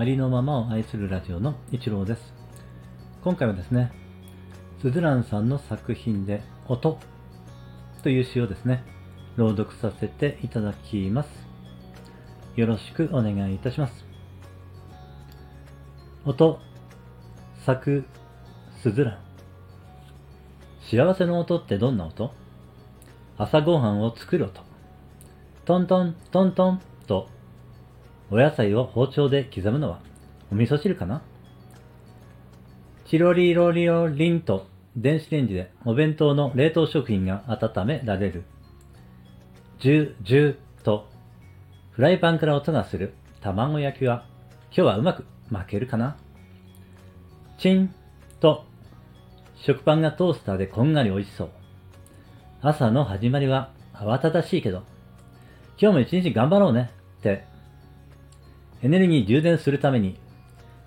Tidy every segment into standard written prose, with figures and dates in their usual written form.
ありのままを愛するラジオの一郎です。今回はですね、スズランさんの作品でおとという詩をですね、朗読させていただきます。よろしくお願いいたします。おと、作、スズラン。幸せの音ってどんな音？朝ごはんを作る音。トントン、トントンと、お野菜を包丁で刻むのはお味噌汁かな。チロリロリロリンと電子レンジでお弁当の冷凍食品が温められる。ジュジュとフライパンから音がする卵焼きは今日はうまく巻けるかな。チンと食パンがトースターでこんがり美味しそう。朝の始まりは慌ただしいけど今日も一日頑張ろうねってエネルギー充電するために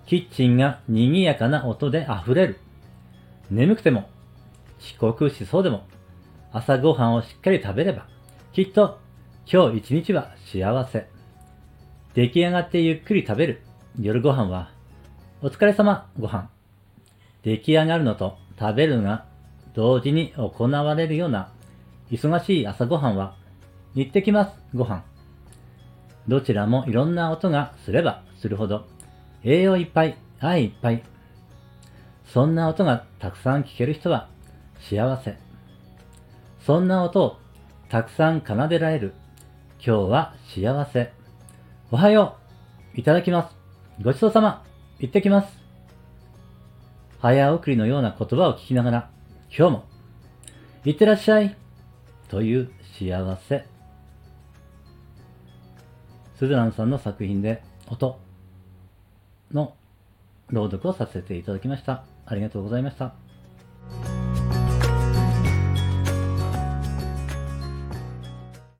キッチンが賑やかな音で溢れる。眠くても遅刻しそうでも朝ごはんをしっかり食べればきっと今日一日は幸せ。出来上がってゆっくり食べる夜ご飯はお疲れ様ご飯。出来上がるのと食べるのが同時に行われるような忙しい朝ごはんは行ってきますご飯。どちらもいろんな音がすればするほど栄養いっぱい愛いっぱい。そんな音がたくさん聞ける人は幸せ。そんな音をたくさん奏でられる今日は幸せ。おはよういただきますごちそうさまいってきます。早送りのような言葉を聞きながら今日もいってらっしゃいという幸せ。スズランさんの作品でおとの朗読をさせていただきました。ありがとうございました。